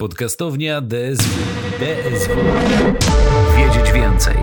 Podcastownia DSW. Wiedzieć więcej.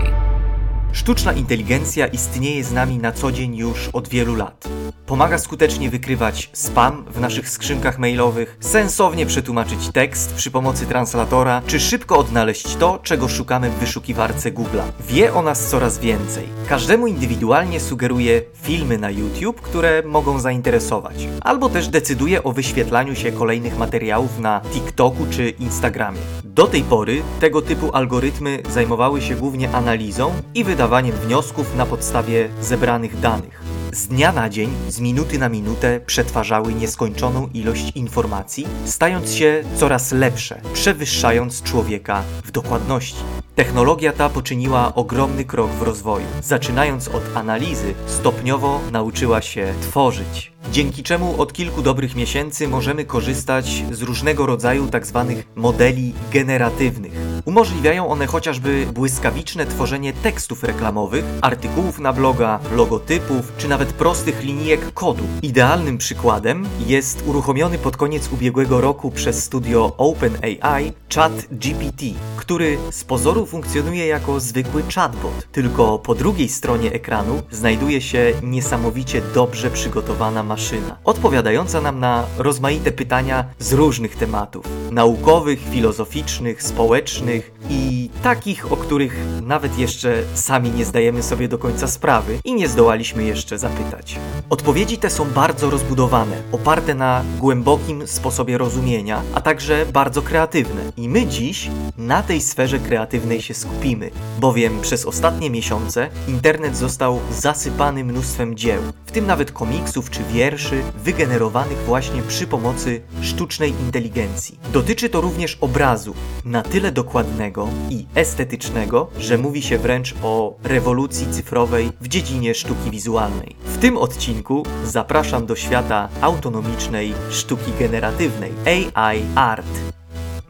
Sztuczna inteligencja istnieje z nami na co dzień już od wielu lat. Pomaga skutecznie wykrywać spam w naszych skrzynkach mailowych, sensownie przetłumaczyć tekst przy pomocy translatora, czy szybko odnaleźć to, czego szukamy w wyszukiwarce Google'a. Wie o nas coraz więcej. Każdemu indywidualnie sugeruje filmy na YouTube, które mogą zainteresować. Albo też decyduje o wyświetlaniu się kolejnych materiałów na TikToku czy Instagramie. Do tej pory tego typu algorytmy zajmowały się głównie analizą i wydawaniem wniosków na podstawie zebranych danych. Z dnia na dzień, z minuty na minutę przetwarzały nieskończoną ilość informacji, stając się coraz lepsze, przewyższając człowieka w dokładności. Technologia ta poczyniła ogromny krok w rozwoju. Zaczynając od analizy, stopniowo nauczyła się tworzyć. Dzięki czemu od kilku dobrych miesięcy możemy korzystać z różnego rodzaju tzw. modeli generatywnych. Umożliwiają one chociażby błyskawiczne tworzenie tekstów reklamowych, artykułów na bloga, logotypów, czy nawet prostych linijek kodu. Idealnym przykładem jest uruchomiony pod koniec ubiegłego roku przez studio OpenAI ChatGPT, który z pozoru funkcjonuje jako zwykły chatbot. Tylko po drugiej stronie ekranu znajduje się niesamowicie dobrze przygotowana maszyna, odpowiadająca nam na rozmaite pytania z różnych tematów naukowych, filozoficznych, społecznych i takich, o których nawet jeszcze sami nie zdajemy sobie do końca sprawy i nie zdołaliśmy jeszcze zapytać. Odpowiedzi te są bardzo rozbudowane, oparte na głębokim sposobie rozumienia, a także bardzo kreatywne. I my dziś na tej sferze kreatywnej się skupimy, bowiem przez ostatnie miesiące internet został zasypany mnóstwem dzieł, w tym nawet komiksów czy wierszy wygenerowanych właśnie przy pomocy sztucznej inteligencji. Dotyczy to również obrazu, na tyle dokładnego i estetycznego, że mówi się wręcz o rewolucji cyfrowej w dziedzinie sztuki wizualnej. W tym odcinku zapraszam do świata autonomicznej sztuki generatywnej AI Art.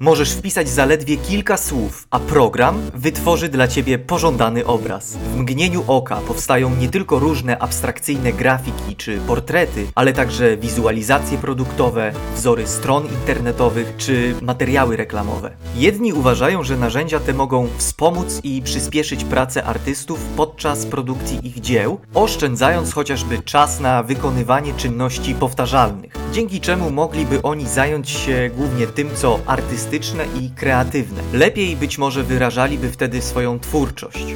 Możesz wpisać zaledwie kilka słów, a program wytworzy dla Ciebie pożądany obraz. W mgnieniu oka powstają nie tylko różne abstrakcyjne grafiki czy portrety, ale także wizualizacje produktowe, wzory stron internetowych czy materiały reklamowe. Jedni uważają, że narzędzia te mogą wspomóc i przyspieszyć pracę artystów podczas produkcji ich dzieł, oszczędzając chociażby czas na wykonywanie czynności powtarzalnych, dzięki czemu mogliby oni zająć się głównie tym, co artysta i kreatywne. Lepiej być może wyrażaliby wtedy swoją twórczość.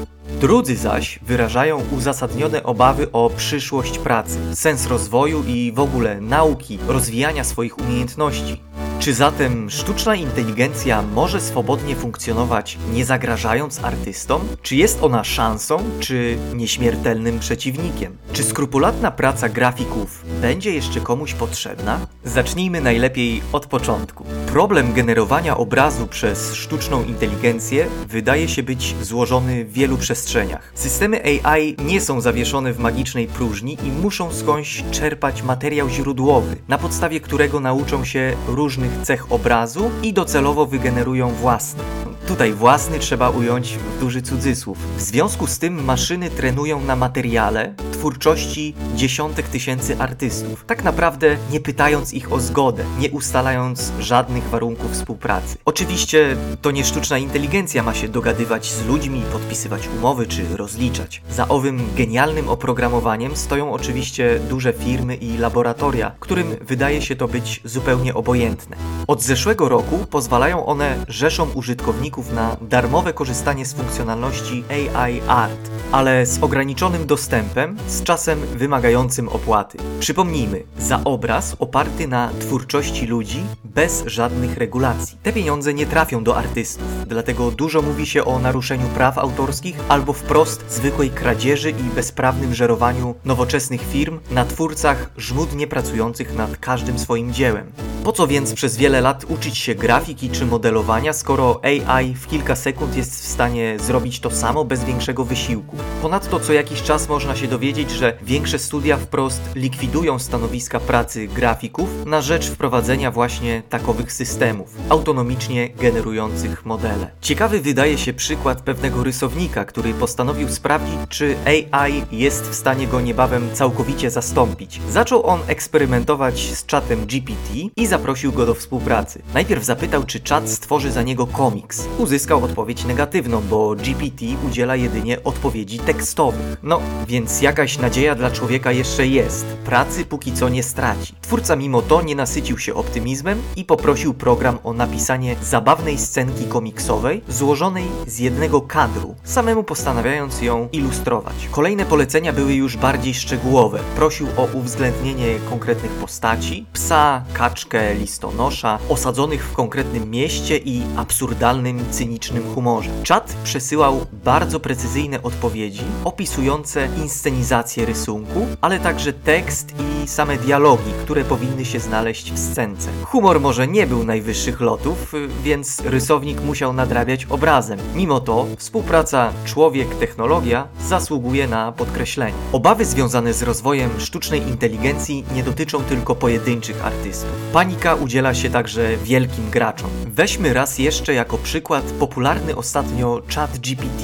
Drudzy zaś wyrażają uzasadnione obawy o przyszłość pracy, sens rozwoju i w ogóle nauki, rozwijania swoich umiejętności. Czy zatem sztuczna inteligencja może swobodnie funkcjonować, nie zagrażając artystom? Czy jest ona szansą, czy nieśmiertelnym przeciwnikiem? Czy skrupulatna praca grafików będzie jeszcze komuś potrzebna? Zacznijmy najlepiej od początku. Problem generowania obrazu przez sztuczną inteligencję wydaje się być złożony w wielu przestrzeniach. Systemy AI nie są zawieszone w magicznej próżni i muszą skądś czerpać materiał źródłowy, na podstawie którego nauczą się różnych cech obrazu i docelowo wygenerują własny. Tutaj własny trzeba ująć w duży cudzysłów. W związku z tym maszyny trenują na materiale twórczości dziesiątek tysięcy artystów, tak naprawdę nie pytając ich o zgodę, nie ustalając żadnych warunków współpracy. Oczywiście to nie sztuczna inteligencja ma się dogadywać z ludźmi, podpisywać umowy czy rozliczać. Za owym genialnym oprogramowaniem stoją oczywiście duże firmy i laboratoria, którym wydaje się to być zupełnie obojętne. Od zeszłego roku pozwalają one rzeszom użytkowników na darmowe korzystanie z funkcjonalności AI Art, ale z ograniczonym dostępem, z czasem wymagającym opłaty. Przypomnijmy, za obraz oparty na twórczości ludzi bez żadnych regulacji. Te pieniądze nie trafią do artystów, dlatego dużo mówi się o naruszeniu praw autorskich albo wprost zwykłej kradzieży i bezprawnym żerowaniu nowoczesnych firm na twórcach żmudnie pracujących nad każdym swoim dziełem. Po co więc przez wiele lat uczyć się grafiki czy modelowania, skoro AI w kilka sekund jest w stanie zrobić to samo bez większego wysiłku? Ponadto co jakiś czas można się dowiedzieć, że większe studia wprost likwidują stanowiska pracy grafików na rzecz wprowadzenia właśnie takowych systemów, autonomicznie generujących modele. Ciekawy wydaje się przykład pewnego rysownika, który postanowił sprawdzić, czy AI jest w stanie go niebawem całkowicie zastąpić. Zaczął on eksperymentować z czatem GPT i zaprosił go do współpracy. Najpierw zapytał, czy Chat stworzy za niego komiks. Uzyskał odpowiedź negatywną, bo GPT udziela jedynie odpowiedzi tekstowych. No, więc jakaś nadzieja dla człowieka jeszcze jest. Pracy póki co nie straci. Twórca mimo to nie nasycił się optymizmem i poprosił program o napisanie zabawnej scenki komiksowej złożonej z jednego kadru, samemu postanawiając ją ilustrować. Kolejne polecenia były już bardziej szczegółowe. Prosił o uwzględnienie konkretnych postaci, psa, kaczkę, listonosza, osadzonych w konkretnym mieście i absurdalnym, cynicznym humorze. Chat przesyłał bardzo precyzyjne odpowiedzi opisujące inscenizację rysunku, ale także tekst i same dialogi, które powinny się znaleźć w scence. Humor może nie był najwyższych lotów, więc rysownik musiał nadrabiać obrazem. Mimo to współpraca człowiek-technologia zasługuje na podkreślenie. Obawy związane z rozwojem sztucznej inteligencji nie dotyczą tylko pojedynczych artystów. Panika udziela się także wielkim graczom. Weźmy raz jeszcze jako przykład popularny ostatnio ChatGPT.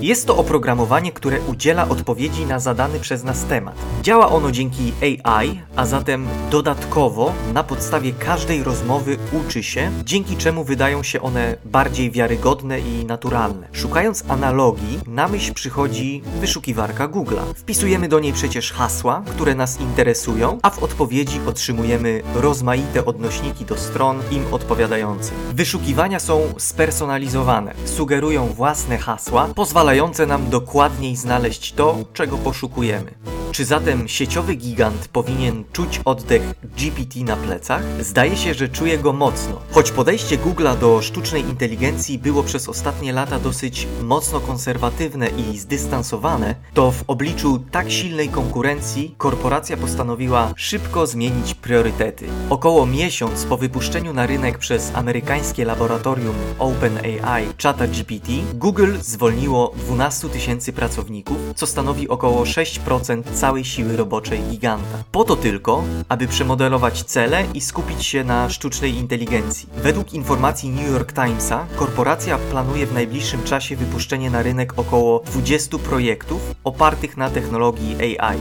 Jest to oprogramowanie, które udziela odpowiedzi na zadany przez nas temat. Działa ono dzięki AI, a zatem dodatkowo na podstawie każdej rozmowy uczy się, dzięki czemu wydają się one bardziej wiarygodne i naturalne. Szukając analogii, na myśl przychodzi wyszukiwarka Google. Wpisujemy do niej przecież hasła, które nas interesują, a w odpowiedzi otrzymujemy rozmaite odnośniki do stron im odpowiadających. Wyszukiwania są spersonalizowane, sugerują własne hasła, pozwalające nam dokładniej znaleźć to, czego poszukujemy. Czy zatem sieciowy gigant powinien czuć oddech GPT na plecach? Zdaje się, że czuje go mocno. Choć podejście Google'a do sztucznej inteligencji było przez ostatnie lata dosyć mocno konserwatywne i zdystansowane, to w obliczu tak silnej konkurencji korporacja postanowiła szybko zmienić priorytety. Około miesiąc po wypuszczeniu na rynek przez amerykańskie laboratorium OpenAI ChatGPT, Google zwolniło 12 000 pracowników, co stanowi około 6% całej siły roboczej giganta. Po to tylko, aby przemodelować cele i skupić się na sztucznej inteligencji. Według informacji New York Timesa, korporacja planuje w najbliższym czasie wypuszczenie na rynek około 20 projektów opartych na technologii AI.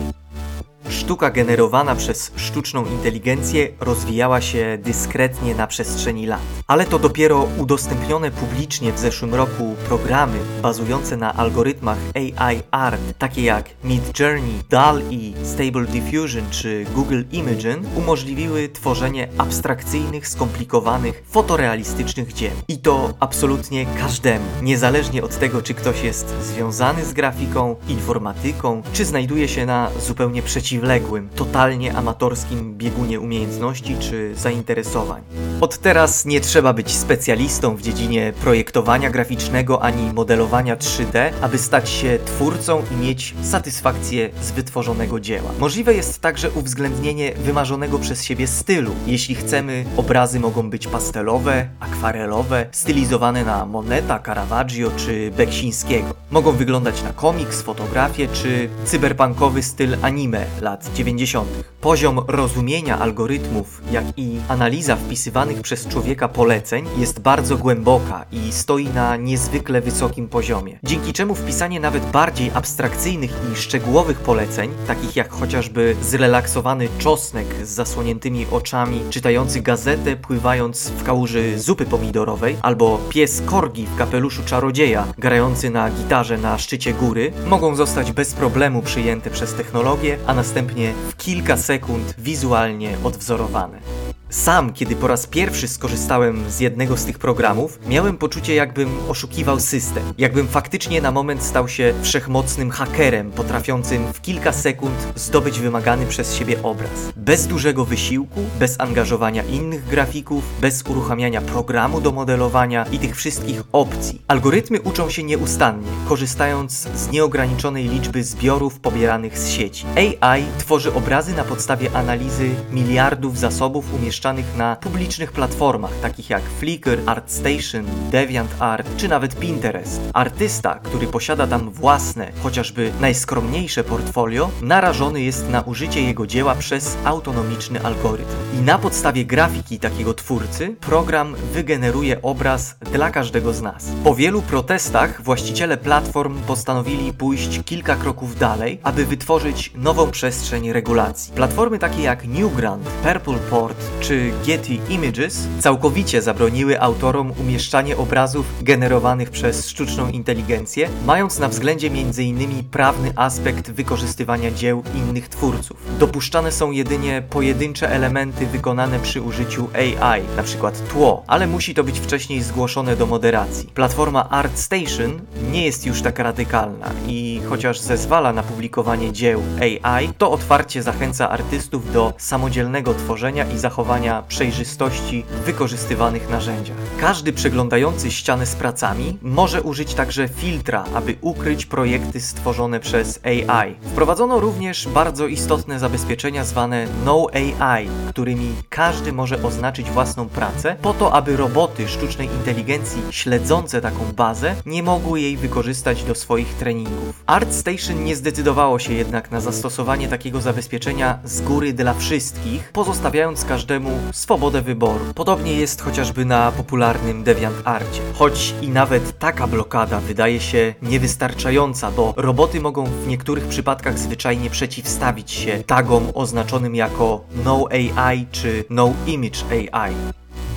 Sztuka generowana przez sztuczną inteligencję rozwijała się dyskretnie na przestrzeni lat. Ale to dopiero udostępnione publicznie w zeszłym roku programy bazujące na algorytmach AI Art, takie jak Midjourney, DALL-E, Stable Diffusion czy Google Imagen, umożliwiły tworzenie abstrakcyjnych, skomplikowanych, fotorealistycznych dzieł. I to absolutnie każdemu, niezależnie od tego, czy ktoś jest związany z grafiką, informatyką, czy znajduje się na zupełnie przeciwległym, totalnie amatorskim biegunie umiejętności czy zainteresowań. Od teraz nie trzeba być specjalistą w dziedzinie projektowania graficznego ani modelowania 3D, aby stać się twórcą i mieć satysfakcję z wytworzonego dzieła. Możliwe jest także uwzględnienie wymarzonego przez siebie stylu. Jeśli chcemy, obrazy mogą być pastelowe, akwarelowe, stylizowane na Moneta, Caravaggio czy Beksińskiego. Mogą wyglądać na komiks, fotografię czy cyberpunkowy styl anime lat 90. Poziom rozumienia algorytmów, jak i analiza wpisywanych przez człowieka poleceń jest bardzo głęboka i stoi na niezwykle wysokim poziomie. Dzięki czemu wpisanie nawet bardziej abstrakcyjnych i szczegółowych poleceń, takich jak chociażby zrelaksowany czosnek z zasłoniętymi oczami, czytający gazetę pływając w kałuży zupy pomidorowej, albo pies Korgi w kapeluszu czarodzieja, grający na gitarze na szczycie góry, mogą zostać bez problemu przyjęte przez technologię, a następnie w kilka sekund wizualnie odwzorowane. Sam, kiedy po raz pierwszy skorzystałem z jednego z tych programów, miałem poczucie, jakbym oszukiwał system. Jakbym faktycznie na moment stał się wszechmocnym hakerem, potrafiącym w kilka sekund zdobyć wymagany przez siebie obraz. Bez dużego wysiłku, bez angażowania innych grafików, bez uruchamiania programu do modelowania i tych wszystkich opcji. Algorytmy uczą się nieustannie, korzystając z nieograniczonej liczby zbiorów pobieranych z sieci. AI tworzy obrazy na podstawie analizy miliardów zasobów umieszczonych na publicznych platformach, takich jak Flickr, Artstation, DeviantArt czy nawet Pinterest. Artysta, który posiada tam własne, chociażby najskromniejsze portfolio, narażony jest na użycie jego dzieła przez autonomiczny algorytm. I na podstawie grafiki takiego twórcy program wygeneruje obraz dla każdego z nas. Po wielu protestach właściciele platform postanowili pójść kilka kroków dalej, aby wytworzyć nową przestrzeń regulacji. Platformy takie jak Newgrounds, Purple Port czy Getty Images całkowicie zabroniły autorom umieszczania obrazów generowanych przez sztuczną inteligencję, mając na względzie m.in. prawny aspekt wykorzystywania dzieł innych twórców. Dopuszczane są jedynie pojedyncze elementy wykonane przy użyciu AI, np. tło, ale musi to być wcześniej zgłoszone do moderacji. Platforma Artstation nie jest już tak radykalna i chociaż zezwala na publikowanie dzieł AI, to otwarcie zachęca artystów do samodzielnego tworzenia i zachowania przejrzystości w wykorzystywanych narzędziach. Każdy przeglądający ścianę z pracami może użyć także filtra, aby ukryć projekty stworzone przez AI. Wprowadzono również bardzo istotne zabezpieczenia zwane No AI, którymi każdy może oznaczyć własną pracę, po to aby roboty sztucznej inteligencji śledzące taką bazę nie mogły jej wykorzystać do swoich treningów. ArtStation nie zdecydowało się jednak na zastosowanie takiego zabezpieczenia z góry dla wszystkich, pozostawiając każdemu swobodę wyboru. Podobnie jest chociażby na popularnym DeviantArcie. Choć i nawet taka blokada wydaje się niewystarczająca, bo roboty mogą w niektórych przypadkach zwyczajnie przeciwstawić się tagom oznaczonym jako No AI czy No Image AI.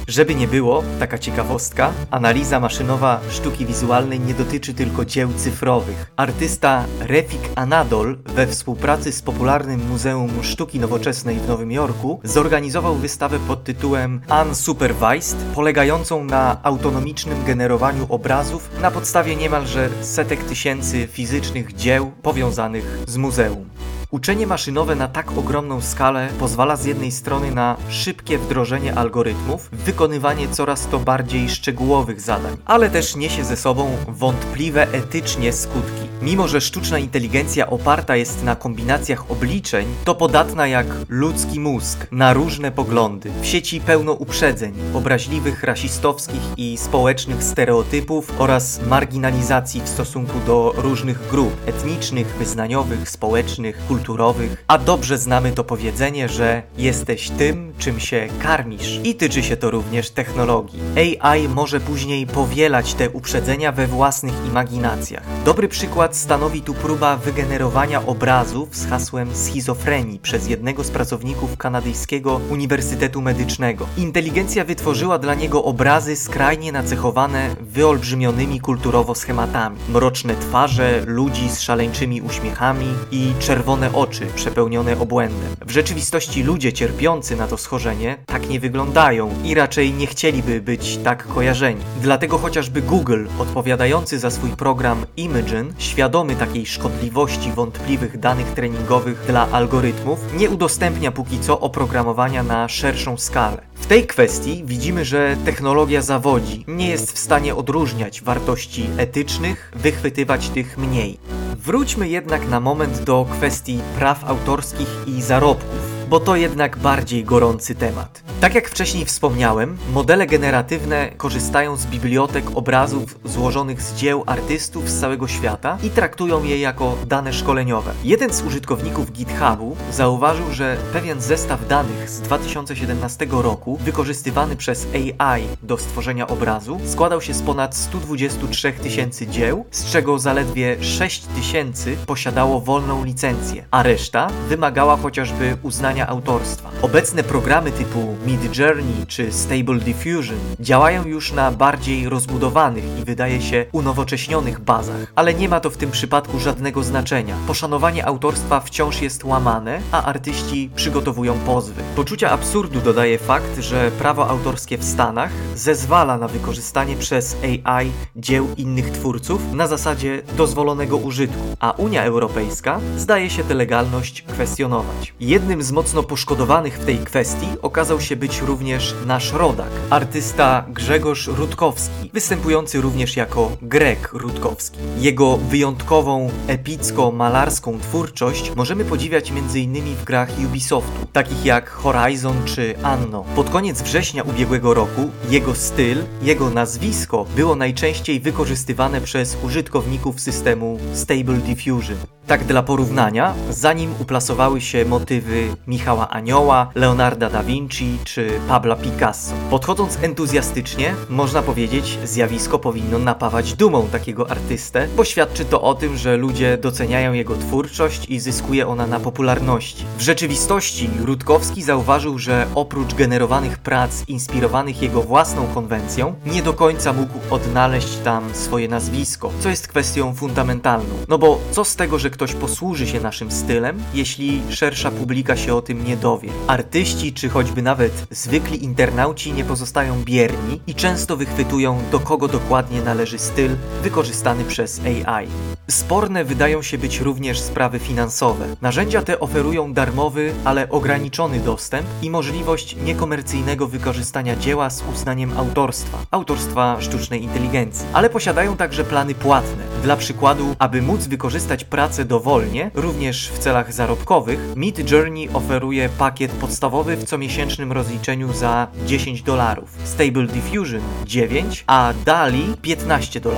Żeby nie było, taka ciekawostka, analiza maszynowa sztuki wizualnej nie dotyczy tylko dzieł cyfrowych. Artysta Refik Anadol we współpracy z popularnym Muzeum Sztuki Nowoczesnej w Nowym Jorku zorganizował wystawę pod tytułem Unsupervised, polegającą na autonomicznym generowaniu obrazów na podstawie niemalże setek tysięcy fizycznych dzieł powiązanych z muzeum. Uczenie maszynowe na tak ogromną skalę pozwala z jednej strony na szybkie wdrożenie algorytmów, wykonywanie coraz to bardziej szczegółowych zadań, ale też niesie ze sobą wątpliwe etycznie skutki. Mimo że sztuczna inteligencja oparta jest na kombinacjach obliczeń, to podatna jak ludzki mózg na różne poglądy. W sieci pełno uprzedzeń, obraźliwych, rasistowskich i społecznych stereotypów oraz marginalizacji w stosunku do różnych grup etnicznych, wyznaniowych, społecznych, kulturowych, a dobrze znamy to powiedzenie, że jesteś tym, czym się karmisz. I tyczy się to również technologii. AI może później powielać te uprzedzenia we własnych imaginacjach. Dobry przykład stanowi tu próba wygenerowania obrazów z hasłem schizofrenii przez jednego z pracowników kanadyjskiego Uniwersytetu Medycznego. Inteligencja wytworzyła dla niego obrazy skrajnie nacechowane wyolbrzymionymi kulturowo schematami. Mroczne twarze, ludzi z szaleńczymi uśmiechami i czerwone oczy przepełnione obłędem. W rzeczywistości ludzie cierpiący na to schorzenie tak nie wyglądają i raczej nie chcieliby być tak kojarzeni. Dlatego chociażby Google, odpowiadający za swój program Imagen, świadomy takiej szkodliwości wątpliwych danych treningowych dla algorytmów, nie udostępnia póki co oprogramowania na szerszą skalę. W tej kwestii widzimy, że technologia zawodzi, nie jest w stanie odróżniać wartości etycznych, wychwytywać tych mniej. Wróćmy jednak na moment do kwestii praw autorskich i zarobków, bo to jednak bardziej gorący temat. Tak jak wcześniej wspomniałem, modele generatywne korzystają z bibliotek obrazów złożonych z dzieł artystów z całego świata i traktują je jako dane szkoleniowe. Jeden z użytkowników GitHubu zauważył, że pewien zestaw danych z 2017 roku wykorzystywany przez AI do stworzenia obrazu składał się z ponad 123 tysięcy dzieł, z czego zaledwie 6 tysięcy posiadało wolną licencję, a reszta wymagała chociażby uznania autorstwa. Obecne programy typu Midjourney czy Stable Diffusion działają już na bardziej rozbudowanych i wydaje się unowocześnionych bazach, ale nie ma to w tym przypadku żadnego znaczenia. Poszanowanie autorstwa wciąż jest łamane, a artyści przygotowują pozwy. Poczucia absurdu dodaje fakt, że prawo autorskie w Stanach zezwala na wykorzystanie przez AI dzieł innych twórców na zasadzie dozwolonego użytku, a Unia Europejska zdaje się tę legalność kwestionować. Jednym z mocno poszkodowanych w tej kwestii okazał się być również nasz rodak, artysta Grzegorz Rutkowski, występujący również jako Greg Rutkowski. Jego wyjątkową, epicko-malarską twórczość możemy podziwiać m.in. w grach Ubisoftu, takich jak Horizon czy Anno. Pod koniec września ubiegłego roku jego styl, jego nazwisko było najczęściej wykorzystywane przez użytkowników systemu Stable Diffusion. Tak dla porównania, zanim uplasowały się motywy Michała Anioła, Leonarda da Vinci czy Pabla Picasso. Podchodząc entuzjastycznie, można powiedzieć, zjawisko powinno napawać dumą takiego artystę, bo świadczy to o tym, że ludzie doceniają jego twórczość i zyskuje ona na popularności. W rzeczywistości Rutkowski zauważył, że oprócz generowanych prac inspirowanych jego własną konwencją, nie do końca mógł odnaleźć tam swoje nazwisko, co jest kwestią fundamentalną. No bo co z tego, że ktoś posłuży się naszym stylem, jeśli szersza publika się o tym nie dowie? Artyści, czy choćby nawet zwykli internauci nie pozostają bierni i często wychwytują, do kogo dokładnie należy styl wykorzystany przez AI. Sporne wydają się być również sprawy finansowe. Narzędzia te oferują darmowy, ale ograniczony dostęp i możliwość niekomercyjnego wykorzystania dzieła z uznaniem autorstwa sztucznej inteligencji. Ale posiadają także plany płatne. Dla przykładu, aby móc wykorzystać pracę dowolnie, również w celach zarobkowych, Midjourney oferuje pakiet podstawowy w comiesięcznym rozliczeniu za $10, Stable Diffusion $9, a DALL-E $15.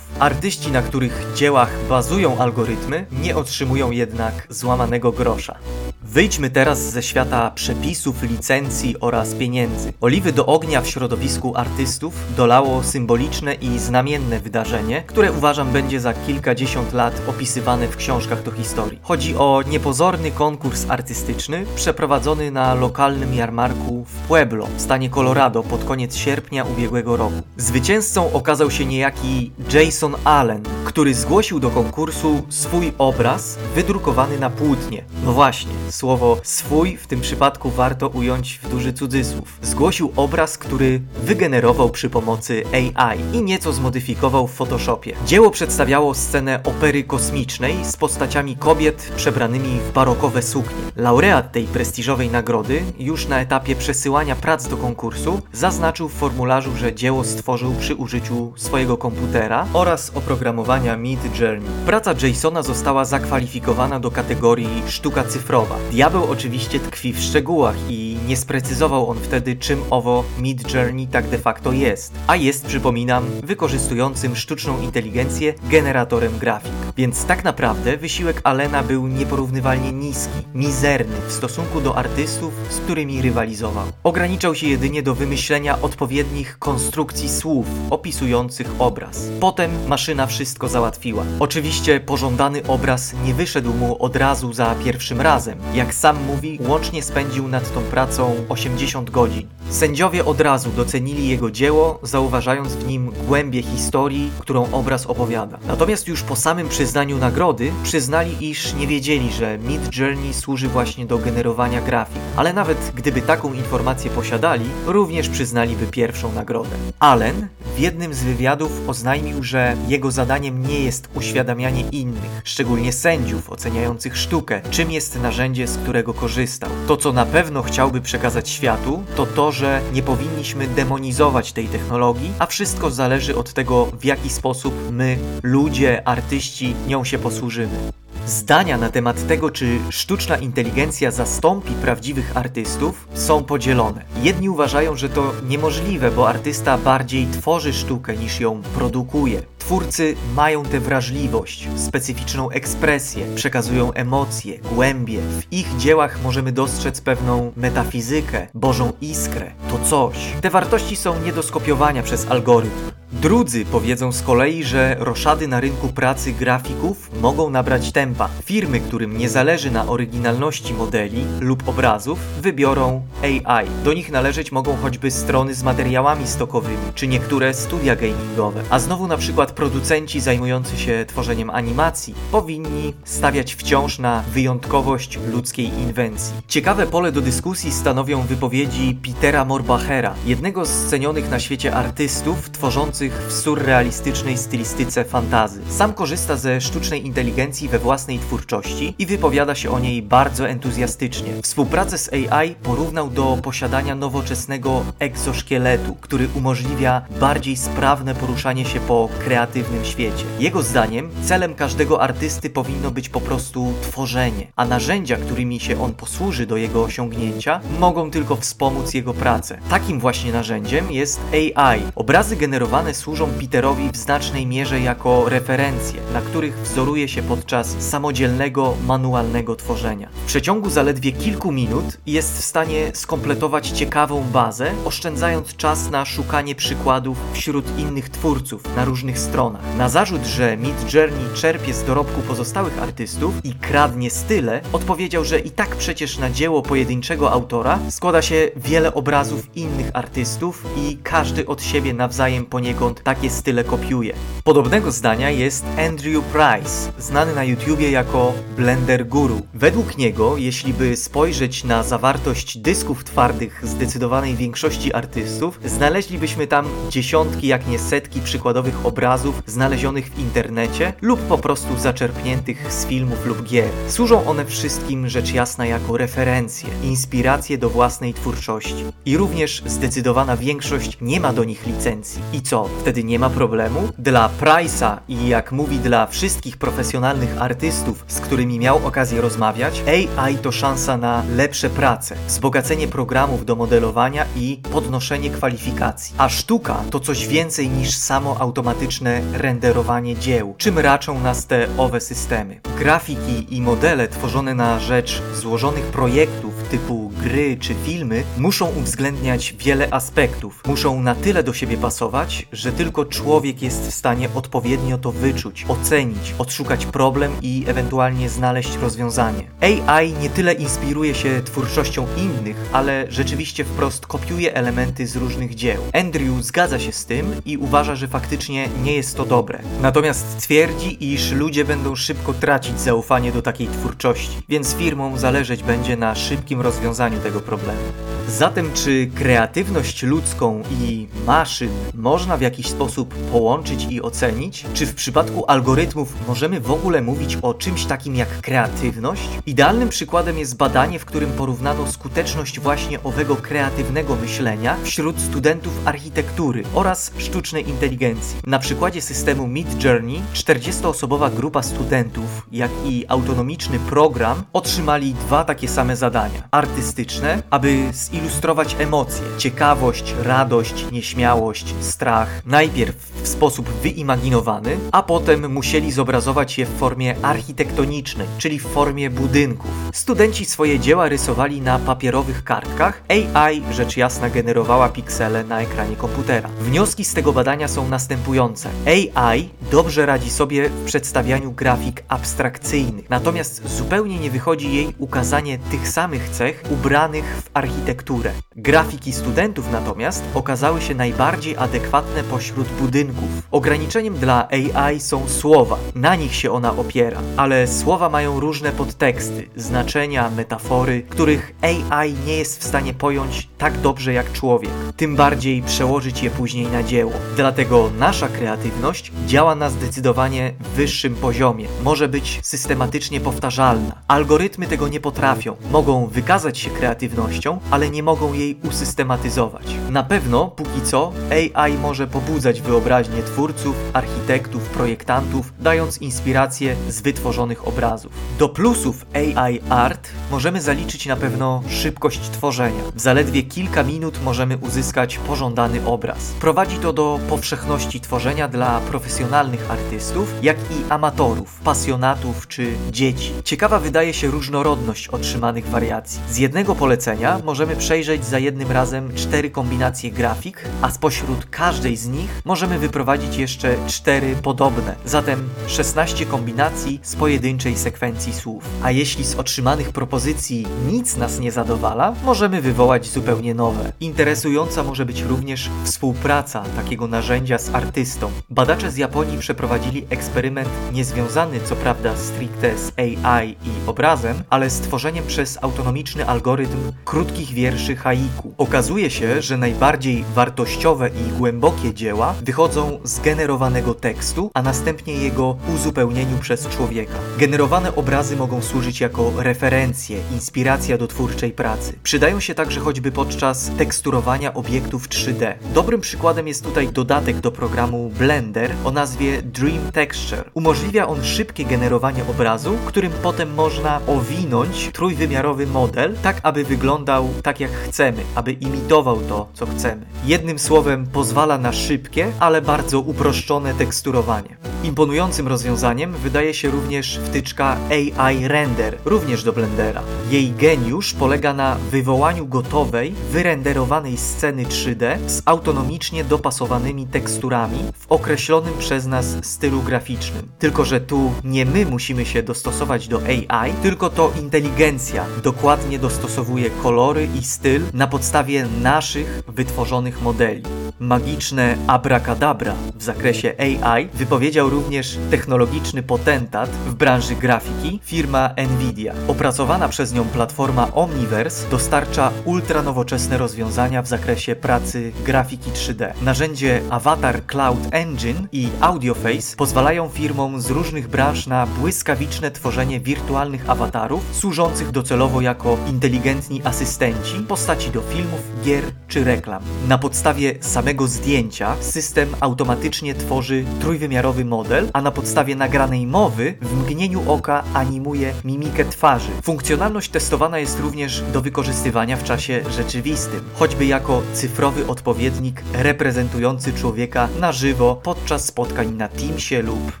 Artyści, na których dziełach bazują algorytmy, nie otrzymują jednak złamanego grosza. Wyjdźmy teraz ze świata przepisów, licencji oraz pieniędzy. Oliwy do ognia w środowisku artystów dolało symboliczne i znamienne wydarzenie, które uważam będzie za kilkadziesiąt lat opisywane w książkach do historii. Chodzi o niepozorny konkurs artystyczny przeprowadzony na lokalnym jarmarku w Pueblo w stanie Colorado pod koniec sierpnia ubiegłego roku. Zwycięzcą okazał się niejaki Jason Allen, który zgłosił do konkursu swój obraz wydrukowany na płótnie. No właśnie, słowo swój w tym przypadku warto ująć w duży cudzysłów. Zgłosił obraz, który wygenerował przy pomocy AI i nieco zmodyfikował w Photoshopie. Dzieło przedstawiało scenę opery kosmicznej z postaciami kobiet przebranymi w barokowe suknie. Laureat tej prestiżowej nagrody już na etapie przesyłania prac do konkursu zaznaczył w formularzu, że dzieło stworzył przy użyciu swojego komputera oraz oprogramowania Midjourney. Praca Jasona została zakwalifikowana do kategorii sztuka cyfrowa. Diabeł oczywiście tkwi w szczegółach i nie sprecyzował on wtedy, czym owo Midjourney tak de facto jest. A jest, przypominam, wykorzystującym sztuczną inteligencję generatorem grafik. Więc tak naprawdę wysiłek Allena był nieporównywalnie niski, mizerny w stosunku do artystów, z którymi rywalizował. Ograniczał się jedynie do wymyślenia odpowiednich konstrukcji słów opisujących obraz. Potem maszyna wszystko załatwiła. Oczywiście pożądany obraz nie wyszedł mu od razu za pierwszym razem. Jak sam mówi, łącznie spędził nad tą pracą 80 godzin. Sędziowie od razu docenili jego dzieło, zauważając w nim głębię historii, którą obraz opowiada. Natomiast już po samym przyznaniu nagrody przyznali, iż nie wiedzieli, że Midjourney służy właśnie do generowania grafik. Ale nawet gdyby taką informację posiadali, również przyznaliby pierwszą nagrodę. Allen w jednym z wywiadów oznajmił, że jego zadaniem nie jest uświadamianie innych, szczególnie sędziów oceniających sztukę, czym jest narzędzie, z którego korzystał. To, co na pewno chciałby przekazać światu, to to, że nie powinniśmy demonizować tej technologii, a wszystko zależy od tego, w jaki sposób my, ludzie, artyści, nią się posłużymy. Zdania na temat tego, czy sztuczna inteligencja zastąpi prawdziwych artystów, są podzielone. Jedni uważają, że to niemożliwe, bo artysta bardziej tworzy sztukę niż ją produkuje. Twórcy mają tę wrażliwość, specyficzną ekspresję, przekazują emocje, głębie. W ich dziełach możemy dostrzec pewną metafizykę, bożą iskrę, to coś. Te wartości są nie do skopiowania przez algorytm. Drudzy powiedzą z kolei, że roszady na rynku pracy grafików mogą nabrać tempa. Firmy, którym nie zależy na oryginalności modeli lub obrazów, wybiorą AI. Do nich należeć mogą choćby strony z materiałami stokowymi, czy niektóre studia gamingowe. A znowu na przykład producenci zajmujący się tworzeniem animacji powinni stawiać wciąż na wyjątkowość ludzkiej inwencji. Ciekawe pole do dyskusji stanowią wypowiedzi Petera Morbachera, jednego z cenionych na świecie artystów tworzących w surrealistycznej stylistyce fantazy. Sam korzysta ze sztucznej inteligencji we własnej twórczości i wypowiada się o niej bardzo entuzjastycznie. Współpracę z AI porównał do posiadania nowoczesnego egzoszkieletu, który umożliwia bardziej sprawne poruszanie się po kreatywnych kreatywnym świecie. Jego zdaniem celem każdego artysty powinno być po prostu tworzenie, a narzędzia, którymi się on posłuży do jego osiągnięcia, mogą tylko wspomóc jego pracę. Takim właśnie narzędziem jest AI. Obrazy generowane służą Peterowi w znacznej mierze jako referencje, na których wzoruje się podczas samodzielnego, manualnego tworzenia. W przeciągu zaledwie kilku minut jest w stanie skompletować ciekawą bazę, oszczędzając czas na szukanie przykładów wśród innych twórców na różnych stronach. Na zarzut, że Midjourney czerpie z dorobku pozostałych artystów i kradnie style, odpowiedział, że i tak przecież na dzieło pojedynczego autora składa się wiele obrazów innych artystów i każdy od siebie nawzajem poniekąd takie style kopiuje. Podobnego zdania jest Andrew Price, znany na YouTubie jako Blender Guru. Według niego, jeśli by spojrzeć na zawartość dysków twardych zdecydowanej większości artystów, znaleźlibyśmy tam dziesiątki, jak nie setki przykładowych obrazów znalezionych w internecie lub po prostu zaczerpniętych z filmów lub gier. Służą one wszystkim, rzecz jasna, jako referencje, inspiracje do własnej twórczości. I również zdecydowana większość nie ma do nich licencji. I co? Wtedy nie ma problemu? Dla Price'a i, jak mówi, dla wszystkich profesjonalnych artystów, z którymi miał okazję rozmawiać, AI to szansa na lepsze prace, wzbogacenie programów do modelowania i podnoszenie kwalifikacji. A sztuka to coś więcej niż samo automatyczne renderowanie dzieł, czym raczą nas te owe systemy. Grafiki i modele tworzone na rzecz złożonych projektów typu gry czy filmy muszą uwzględniać wiele aspektów. Muszą na tyle do siebie pasować, że tylko człowiek jest w stanie odpowiednio to wyczuć, ocenić, odszukać problem i ewentualnie znaleźć rozwiązanie. AI nie tyle inspiruje się twórczością innych, ale rzeczywiście wprost kopiuje elementy z różnych dzieł. Andrew zgadza się z tym i uważa, że faktycznie nie jest to dobre. Natomiast twierdzi, iż ludzie będą szybko tracić zaufanie do takiej twórczości, więc firmom zależeć będzie na szybkim rozwiązaniu tego problemu. Zatem czy kreatywność ludzką i maszyn można w jakiś sposób połączyć i ocenić? Czy w przypadku algorytmów możemy w ogóle mówić o czymś takim jak kreatywność? Idealnym przykładem jest badanie, w którym porównano skuteczność właśnie owego kreatywnego myślenia wśród studentów architektury oraz sztucznej inteligencji. Na przykładzie systemu Midjourney 40-osobowa grupa studentów, jak i autonomiczny program otrzymali dwa takie same zadania. Artystyczne, aby zilustrować emocje, ciekawość, radość, nieśmiałość, strach, najpierw w sposób wyimaginowany, a potem musieli zobrazować je w formie architektonicznej, czyli w formie budynków. Studenci swoje dzieła rysowali na papierowych kartkach, AI rzecz jasna generowała piksele na ekranie komputera. Wnioski z tego badania są następujące. AI dobrze radzi sobie w przedstawianiu grafik abstrakcyjnych, natomiast zupełnie nie wychodzi jej ukazanie tych samych cech ubranych w architekturę. Grafiki studentów natomiast okazały się najbardziej adekwatne pośród budynków. Ograniczeniem dla AI są słowa. Na nich się ona opiera, ale słowa mają różne podteksty, znaczenia, metafory, których AI nie jest w stanie pojąć tak dobrze jak człowiek, tym bardziej przełożyć je później na dzieło. Dlatego nasza kreatywność działa na zdecydowanie wyższym poziomie. Może być systematycznie powtarzalna. Algorytmy tego nie potrafią. Mogą wykazać się kreatywnością, ale nie mogą jej usystematyzować. Na pewno, póki co, AI może pobudzać wyobraźnię twórców, architektów, projektantów, dając inspirację z wytworzonych obrazów. Do plusów AI Art możemy zaliczyć na pewno szybkość tworzenia. W zaledwie kilka minut możemy uzyskać pożądany obraz. Prowadzi to do powszechności tworzenia dla profesjonalnych artystów, jak i amatorów, pasjonatów czy dzieci. Ciekawa wydaje się różnorodność otrzymanych wariacji. Z jednego polecenia możemy przejrzeć za jednym razem 4 kombinacje grafik, a spośród każdej z nich możemy wyprowadzić jeszcze 4 podobne, zatem 16 kombinacji z pojedynczej sekwencji słów. A jeśli z otrzymanych propozycji nic nas nie zadowala, możemy wywołać zupełnie nowe. Interesująca może być również współpraca takiego narzędzia z artystą. Badacze z Japonii przeprowadzili eksperyment niezwiązany co prawda stricte z AI i obrazem, ale z tworzeniem przez autonomiczne specyficzny algorytm krótkich wierszy haiku. Okazuje się, że najbardziej wartościowe i głębokie dzieła wychodzą z generowanego tekstu, a następnie jego uzupełnieniu przez człowieka. Generowane obrazy mogą służyć jako referencje, inspiracja do twórczej pracy. Przydają się także choćby podczas teksturowania obiektów 3D. Dobrym przykładem jest tutaj dodatek do programu Blender o nazwie Dream Texture. Umożliwia on szybkie generowanie obrazu, którym potem można owinąć trójwymiarowy model, tak aby wyglądał tak jak chcemy, aby imitował to, co chcemy. Jednym słowem pozwala na szybkie, ale bardzo uproszczone teksturowanie. Imponującym rozwiązaniem wydaje się również wtyczka AI Render, również do Blendera. Jej geniusz polega na wywołaniu gotowej, wyrenderowanej sceny 3D z autonomicznie dopasowanymi teksturami w określonym przez nas stylu graficznym. Tylko że tu nie my musimy się dostosować do AI, tylko to inteligencja dokładnie dostosowuje kolory i styl na podstawie naszych wytworzonych modeli. Magiczne abracadabra w zakresie AI wypowiedział również technologiczny potentat w branży grafiki, firma Nvidia. Opracowana przez nią platforma Omniverse dostarcza ultranowoczesne rozwiązania w zakresie pracy grafiki 3D. Narzędzie Avatar Cloud Engine i AudioFace pozwalają firmom z różnych branż na błyskawiczne tworzenie wirtualnych awatarów, służących docelowo jako inteligentni asystenci postaci do filmów, gier czy reklam. Na podstawie samego zdjęcia system automatycznie tworzy trójwymiarowy model, a na podstawie nagranej mowy w mgnieniu oka animuje mimikę twarzy. Funkcjonalność testowana jest również do wykorzystywania w czasie rzeczywistym, choćby jako cyfrowy odpowiednik reprezentujący człowieka na żywo podczas spotkań na Teamsie lub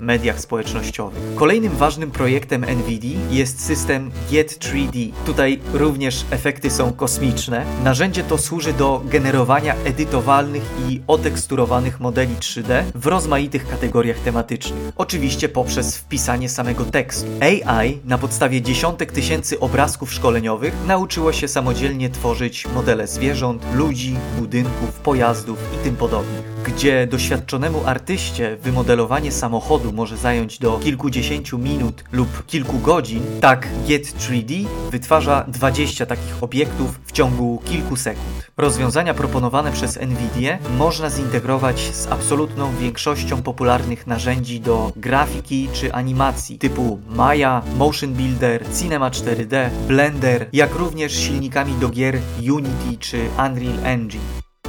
mediach społecznościowych. Kolejnym ważnym projektem NVIDII jest system Get3D. Tutaj również efekty są kosmiczne. Narzędzie to służy do generowania edytowalnych i oteksturowanych modeli 3D w rozmaitych kategoriach tematycznych. Oczywiście poprzez wpisanie samego tekstu. AI na podstawie dziesiątek tysięcy obrazków szkoleniowych nauczyło się samodzielnie tworzyć modele zwierząt, ludzi, budynków, pojazdów i tym podobnych. Gdzie doświadczonemu artyście wymodelowanie samochodu może zająć do kilkudziesięciu minut lub kilku godzin, tak Get3D wytwarza 20 takich obiektów w ciągu kilku sekund. Rozwiązania proponowane przez NVIDIA można zintegrować z absolutną większością popularnych narzędzi do grafiki czy animacji typu Maya, Motion Builder, Cinema 4D, Blender, jak również silnikami do gier Unity czy Unreal Engine.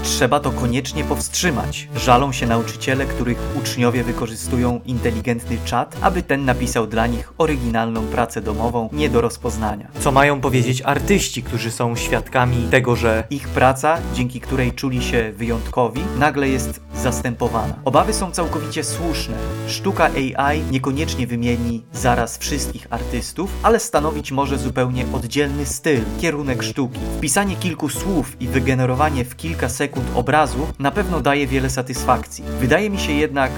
Trzeba to koniecznie powstrzymać. Żalą się nauczyciele, których uczniowie wykorzystują inteligentny czat, aby ten napisał dla nich oryginalną pracę domową nie do rozpoznania. Co mają powiedzieć artyści, którzy są świadkami tego, że ich praca, dzięki której czuli się wyjątkowi, nagle jest zastępowana. Obawy są całkowicie słuszne. Sztuka AI niekoniecznie wymieni zaraz wszystkich artystów, ale stanowić może zupełnie oddzielny styl, kierunek sztuki. Wpisanie kilku słów i wygenerowanie w kilka sekund obrazu na pewno daje wiele satysfakcji. Wydaje mi się jednak,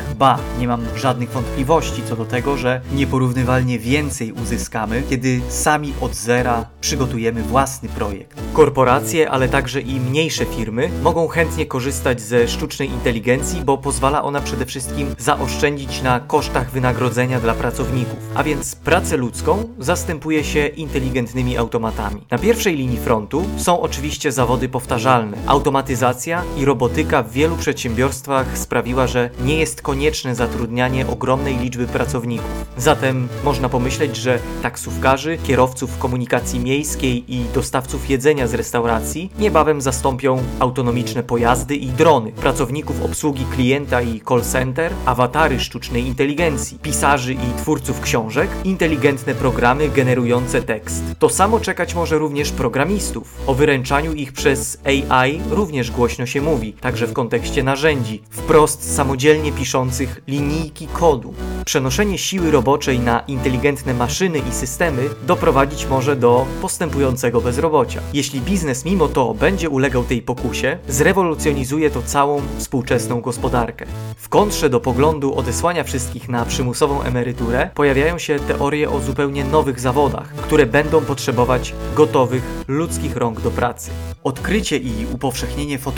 nie mam żadnych wątpliwości co do tego, że nieporównywalnie więcej uzyskamy, kiedy sami od zera przygotujemy własny projekt. Korporacje, ale także i mniejsze firmy mogą chętnie korzystać ze sztucznej inteligencji, bo pozwala ona przede wszystkim zaoszczędzić na kosztach wynagrodzenia dla pracowników, a więc pracę ludzką zastępuje się inteligentnymi automatami. Na pierwszej linii frontu są oczywiście zawody powtarzalne. Automatyzacja i robotyka w wielu przedsiębiorstwach sprawiła, że nie jest konieczne zatrudnianie ogromnej liczby pracowników. Zatem można pomyśleć, że taksówkarzy, kierowców komunikacji miejskiej i dostawców jedzenia z restauracji niebawem zastąpią autonomiczne pojazdy i drony, pracowników obsługi klienta i call center, awatary sztucznej inteligencji, pisarzy i twórców książek, inteligentne programy generujące tekst. To samo czekać może również programistów. O wyręczaniu ich przez AI również głośno się mówi, także w kontekście narzędzi, wprost samodzielnie piszących linijki kodu. Przenoszenie siły roboczej na inteligentne maszyny i systemy doprowadzić może do postępującego bezrobocia. Jeśli biznes mimo to będzie ulegał tej pokusie, zrewolucjonizuje to całą współczesną gospodarkę. W kontrze do poglądu odesłania wszystkich na przymusową emeryturę pojawiają się teorie o zupełnie nowych zawodach, które będą potrzebować gotowych, ludzkich rąk do pracy. Odkrycie i upowszechnienie fotografii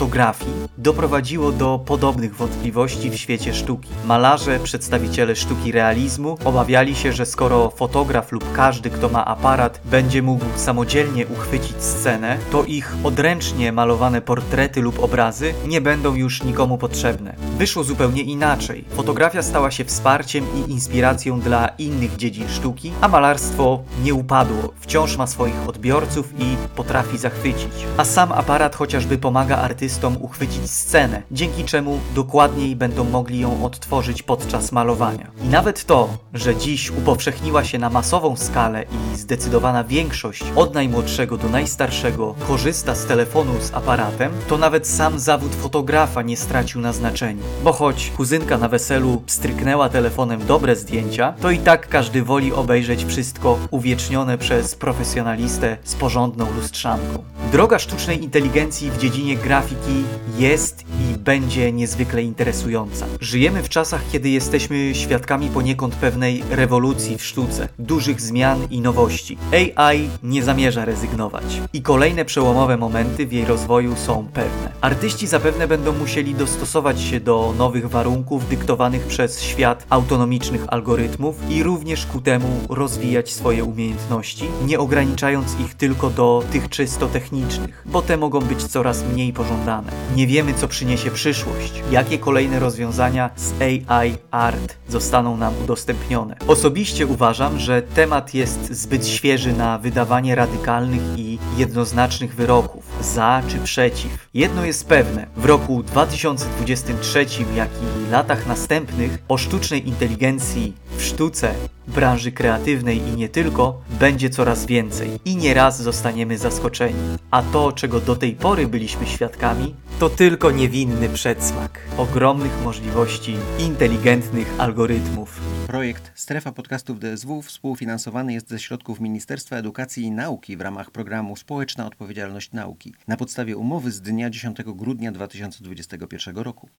doprowadziło do podobnych wątpliwości w świecie sztuki. Malarze, przedstawiciele sztuki sztuki realizmu, obawiali się, że skoro fotograf lub każdy, kto ma aparat, będzie mógł samodzielnie uchwycić scenę, to ich odręcznie malowane portrety lub obrazy nie będą już nikomu potrzebne. Wyszło zupełnie inaczej. Fotografia stała się wsparciem i inspiracją dla innych dziedzin sztuki, a malarstwo nie upadło, wciąż ma swoich odbiorców i potrafi zachwycić. A sam aparat chociażby pomaga artystom uchwycić scenę, dzięki czemu dokładniej będą mogli ją odtworzyć podczas malowania. I nawet to, że dziś upowszechniła się na masową skalę i zdecydowana większość, od najmłodszego do najstarszego, korzysta z telefonu z aparatem, to nawet sam zawód fotografa nie stracił na znaczeniu. Bo choć kuzynka na weselu pstryknęła telefonem dobre zdjęcia, to i tak każdy woli obejrzeć wszystko uwiecznione przez profesjonalistę z porządną lustrzanką. Droga sztucznej inteligencji w dziedzinie grafiki jest i będzie niezwykle interesująca. Żyjemy w czasach, kiedy jesteśmy świadkami poniekąd pewnej rewolucji w sztuce, dużych zmian i nowości. AI nie zamierza rezygnować. I kolejne przełomowe momenty w jej rozwoju są pewne. Artyści zapewne będą musieli dostosować się do nowych warunków dyktowanych przez świat autonomicznych algorytmów i również ku temu rozwijać swoje umiejętności, nie ograniczając ich tylko do tych czysto technicznych, bo te mogą być coraz mniej pożądane. Nie wiemy, co przyniesie przyszłość, jakie kolejne rozwiązania z AI Art zostaną nam udostępnione. Osobiście uważam, że temat jest zbyt świeży na wydawanie radykalnych i jednoznacznych wyroków, za czy przeciw. Jedno jest pewne, w roku 2023, jak i latach następnych, o sztucznej inteligencji w sztuce, branży kreatywnej i nie tylko, będzie coraz więcej i nieraz zostaniemy zaskoczeni. A to, czego do tej pory byliśmy świadkami, to tylko niewinny przedsmak ogromnych możliwości inteligentnych algorytmów. Projekt Strefa Podcastów DSW współfinansowany jest ze środków Ministerstwa Edukacji i Nauki w ramach programu Społeczna Odpowiedzialność Nauki na podstawie umowy z dnia 10 grudnia 2021 roku.